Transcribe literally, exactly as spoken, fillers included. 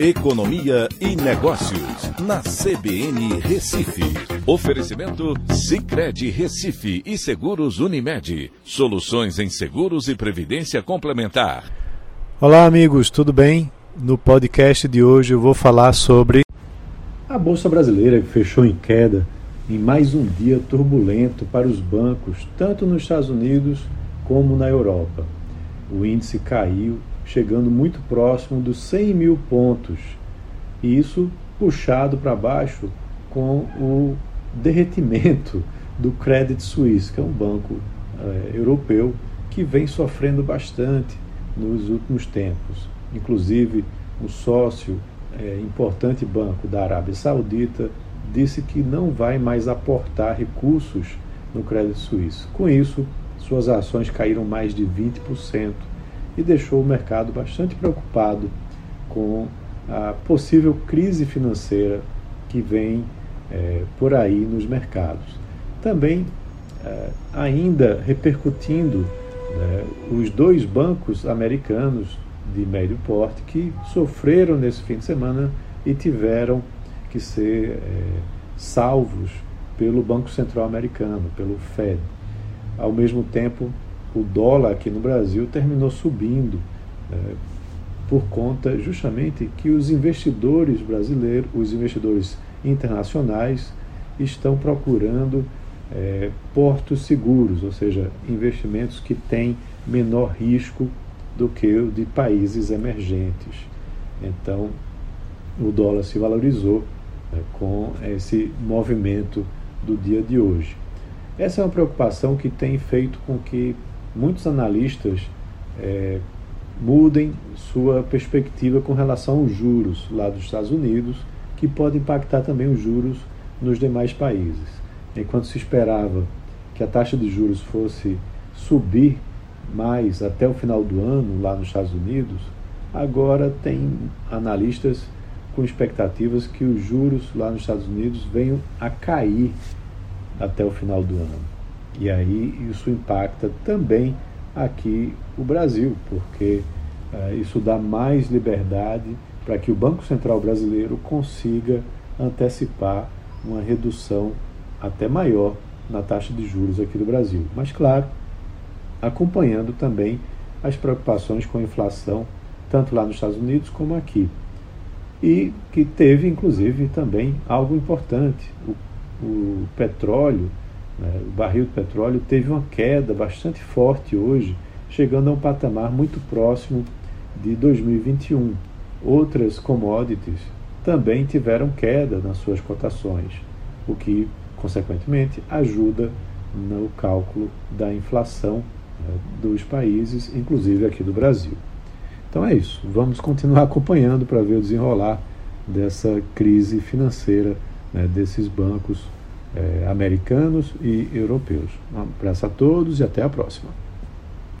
Economia e Negócios, na C B N Recife. Oferecimento Sicredi Recife e Seguros Unimed. Soluções em seguros e previdência complementar. Olá, amigos, tudo bem? No podcast de hoje eu vou falar sobre a Bolsa Brasileira, que fechou em queda em mais um dia turbulento para os bancos, tanto nos Estados Unidos como na Europa. O índice caiu, chegando muito próximo dos cem mil pontos, e isso puxado para baixo com o derretimento do Credit Suisse, que é um banco eh, europeu que vem sofrendo bastante nos últimos tempos. Inclusive, um sócio eh, importante banco da Arábia Saudita disse que não vai mais aportar recursos no Credit Suisse. Com isso, suas ações caíram mais de vinte por cento e deixou o mercado bastante preocupado com a possível crise financeira que vem eh, por aí nos mercados. Também, eh, ainda repercutindo né, os dois bancos americanos de médio porte que sofreram nesse fim de semana e tiveram que ser eh, salvos pelo Banco Central Americano, pelo Fed. Ao mesmo tempo, o dólar aqui no Brasil terminou subindo eh, por conta justamente que os investidores brasileiros, os investidores internacionais estão procurando eh, portos seguros, ou seja, investimentos que têm menor risco do que o de países emergentes. Então, o dólar se valorizou né, com esse movimento do dia de hoje. Essa é uma preocupação que tem feito com que muitos analistas eh, mudem sua perspectiva com relação aos juros lá dos Estados Unidos, que pode impactar também os juros nos demais países. Enquanto se esperava que a taxa de juros fosse subir mais até o final do ano lá nos Estados Unidos, agora tem analistas com expectativas que os juros lá nos Estados Unidos venham a cair até o final do ano. E aí isso impacta também aqui o Brasil, porque uh, isso dá mais liberdade para que o Banco Central Brasileiro consiga antecipar uma redução até maior na taxa de juros aqui do Brasil. Mas, claro, acompanhando também as preocupações com a inflação, tanto lá nos Estados Unidos como aqui. E que teve, inclusive, também algo importante. O, o petróleo, né, o barril de petróleo, teve uma queda bastante forte hoje, chegando a um patamar muito próximo de dois mil e vinte e um. Outras commodities também tiveram queda nas suas cotações, o que, consequentemente, ajuda no cálculo da inflação né, dos países, inclusive aqui do Brasil. Então é isso, vamos continuar acompanhando para ver o desenrolar dessa crise financeira né, desses bancos eh, americanos e europeus. Um abraço a todos e até a próxima.